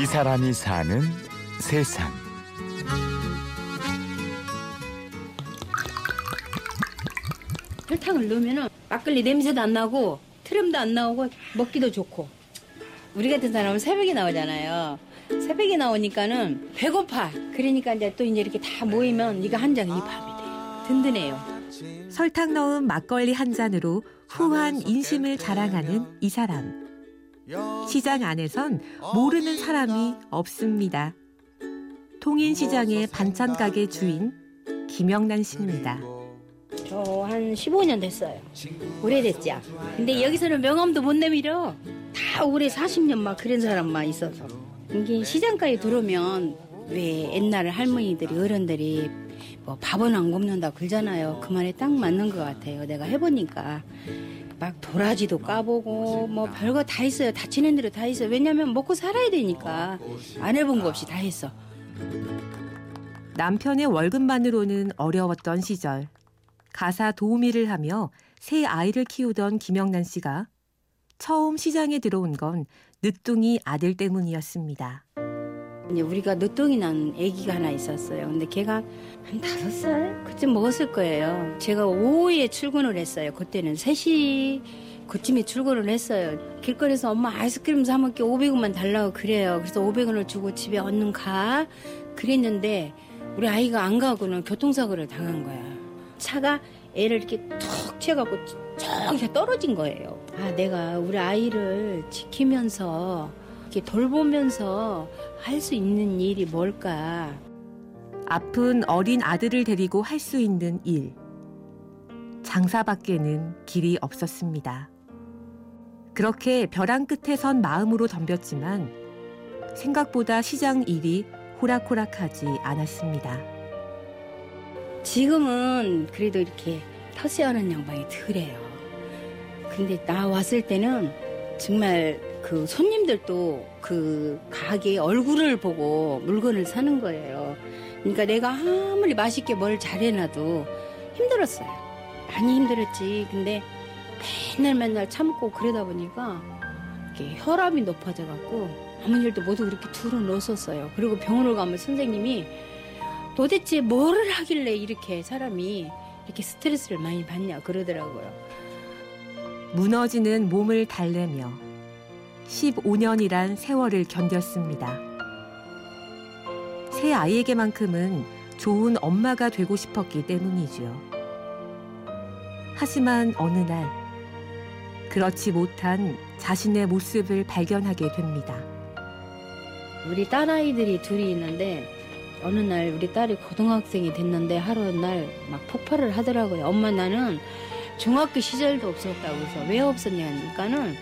이 사람이 사는 세상. 설탕을 넣으면 막걸리 냄새도 안 나고 트름도 안 나오고 먹기도 좋고. 우리 같은 사람은 새벽에 나오잖아요. 새벽에 나오니까는 배고파. 그러니까 이제 또 이제 이렇게 다 모이면 이거 한 잔이 밥이 돼요. 든든해요. 설탕 넣은 막걸리 한 잔으로 후한 인심을 자랑하는 이 사람. 시장 안에선 모르는 사람이 없습니다. 통인시장의 반찬 가게 주인 김영란 씨입니다. 저 한 15년 됐어요. 오래됐죠. 근데 여기서는 명함도 못 내밀어. 다 오래 40년 막 그런 사람만 있어서. 이게 시장가에 들어오면 왜 옛날에 할머니들이 어른들이 뭐 밥은 안 굶는다 그러잖아요. 그 말에 딱 맞는 것 같아요. 내가 해보니까. 막 도라지도 까보고 뭐 별거 다 있어요. 다치는 대로 다 있어요. 왜냐면 먹고 살아야 되니까. 안 해본 거 없이 다 했어. 남편의 월급만으로는 어려웠던 시절. 가사 도우미를 하며 새 아이를 키우던 김영란 씨가 처음 시장에 들어온 건 늦둥이 아들 때문이었습니다. 이제 우리가 늦둥이 난 아기가 하나 있었어요. 근데 걔가 한 5살 그쯤 먹었을 거예요. 제가 오후에 출근을 했어요. 그때는 3시 그쯤에 출근을 했어요. 길거리에서 엄마 아이스크림 사 먹게 500원만 달라고 그래요. 그래서 500원을 주고 집에 얼른 가 그랬는데 우리 아이가 안 가고는 교통사고를 당한 거야. 차가 애를 이렇게 툭 채갖고 저기 떨어진 거예요. 아, 내가 우리 아이를 지키면서 이렇게 돌보면서 할 수 있는 일이 뭘까? 아픈 어린 아들을 데리고 할 수 있는 일. 장사밖에는 길이 없었습니다. 그렇게 벼랑 끝에 선 마음으로 덤볐지만 생각보다 시장 일이 호락호락하지 않았습니다. 지금은 그래도 이렇게 터세하는 양반이 덜해요. 근데 나 왔을 때는 정말 그 손님들도 그 가게 얼굴을 보고 물건을 사는 거예요. 그러니까 내가 아무리 맛있게 뭘 잘해놔도 힘들었어요. 많이 힘들었지. 근데 맨날 참고 그러다 보니까 이렇게 혈압이 높아져갖고 아무 일도 모두 그렇게 둘러놓었어요. 그리고 병원을 가면 선생님이 도대체 뭐를 하길래 이렇게 사람이 이렇게 스트레스를 많이 받냐 그러더라고요. 무너지는 몸을 달래며 15년이란 세월을 견뎠습니다. 새 아이에게만큼은 좋은 엄마가 되고 싶었기 때문이죠. 하지만 어느 날 그렇지 못한 자신의 모습을 발견하게 됩니다. 우리 딸아이들이 둘이 있는데 어느 날 우리 딸이 고등학생이 됐는데 하루 날 막 폭발을 하더라고요. 엄마 나는 중학교 시절도 없었다고 해서 왜 없었냐니까는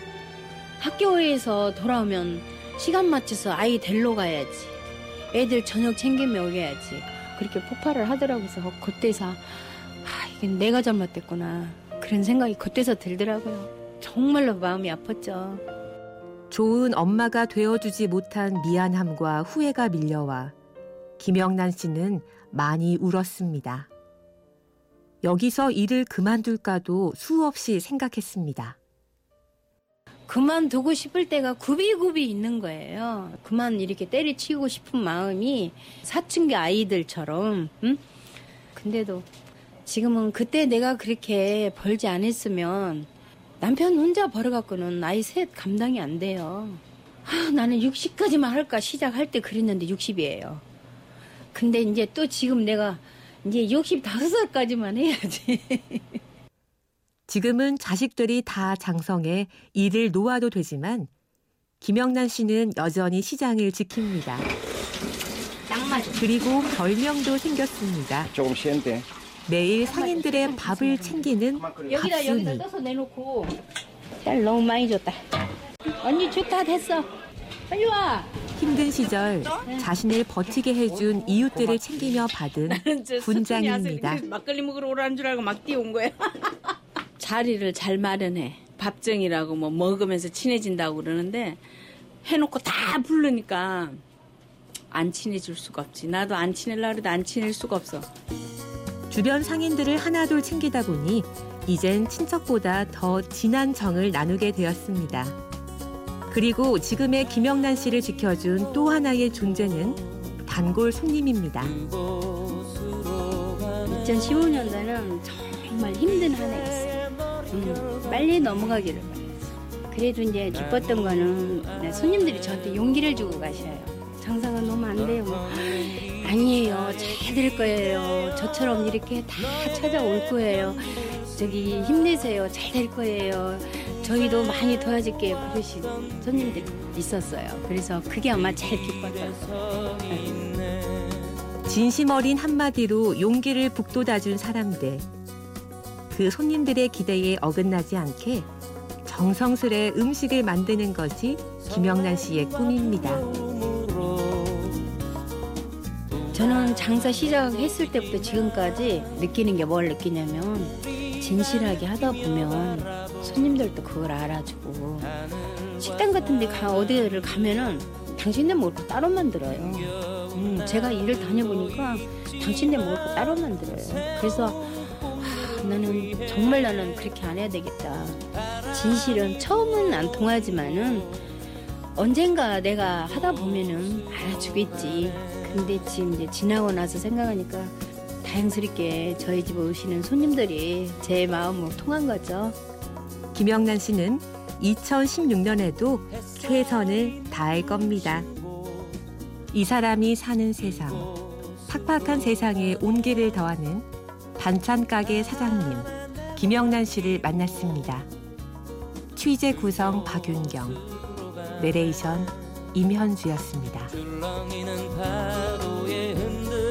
학교에서 돌아오면 시간 맞춰서 아이 데리러 가야지. 애들 저녁 챙겨 먹여야지. 그렇게 폭발을 하더라고 해서 그때서 아, 이게 내가 잘못됐구나. 그런 생각이 그때서 들더라고요. 정말로 마음이 아팠죠. 좋은 엄마가 되어주지 못한 미안함과 후회가 밀려와 김영란 씨는 많이 울었습니다. 여기서 일을 그만둘까도 수없이 생각했습니다. 그만두고 싶을 때가 굽이굽이 있는 거예요. 그만 이렇게 때리치고 싶은 마음이 사춘기 아이들처럼. 응? 근데도 지금은 그때 내가 그렇게 벌지 않았으면 남편 혼자 벌어갖고는 아이 셋 감당이 안 돼요. 아, 나는 60까지만 할까 시작할 때 그랬는데 60이에요. 근데 이제 또 지금 내가 이제 65살까지만 해야지. 지금은 자식들이 다 장성해 일을 놓아도 되지만 김영란 씨는 여전히 시장을 지킵니다. 그리고 별명도 생겼습니다. 조금 쉬운데. 매일 상인들의 밥을 챙기는 밥순이. 떠서 내놓고. 쌀 너무 많이 줬다. 언니 좋다 됐어. 빨리 와. 힘든 시절 자신을 버티게 해준 이웃들을 챙기며 받은 군장입니다. 막걸리 먹으러 오라는 줄 알고 막 뛰어온 거예요. 자리를 잘 마련해. 밥정이라고 뭐 먹으면서 친해진다고 그러는데 해놓고 다 부르니까 안 친해질 수가 없지. 나도 안 친해려고 해도 안 친해질 수가 없어. 주변 상인들을 하나둘 챙기다 보니 이젠 친척보다 더 진한 정을 나누게 되었습니다. 그리고 지금의 김영란 씨를 지켜준 또 하나의 존재는 단골 손님입니다. 2015년도는 정말 힘든 한 해였어요. 빨리 넘어가기를 바라요. 그래도 이제 기뻤던 거는 손님들이 저한테 용기를 주고 가셔요. 장사가 너무 안 돼요. 아니에요. 잘 될 거예요. 저처럼 이렇게 다 찾아올 거예요. 저기 힘내세요. 잘 될 거예요. 저희도 많이 도와줄게요. 그러신 손님들이 있었어요. 그래서 그게 아마 제일 기뻤어요. 진심 어린 한마디로 용기를 북돋아준 사람들. 그 손님들의 기대에 어긋나지 않게 정성스레 음식을 만드는 것이 김영란 씨의 꿈입니다. 저는 장사 시작했을 때부터 지금까지 느끼는 게 뭘 느끼냐면 진실하게 하다 보면 손님들도 그걸 알아주고 식당 같은 데 어디를 가면은 당신네 먹을 거 따로 만들어요. 제가 일을 다녀보니까 당신네 먹을 거 따로 만들어요. 그래서 나는 정말 나는 그렇게 안 해야 되겠다. 진실은 처음은 안 통하지만은 언젠가 내가 하다 보면은 알아주겠지. 근데 지금 이제 지나고 나서 생각하니까 다행스럽게 저희 집에 오시는 손님들이 제 마음으로 통한 거죠. 김영란 씨는 2016년에도 최선을 다할 겁니다. 이 사람이 사는 세상, 팍팍한 세상에 온기를 더하는 반찬 가게 사장님 김영란 씨를 만났습니다. 취재 구성 박윤경, 내레이션 임현주였습니다.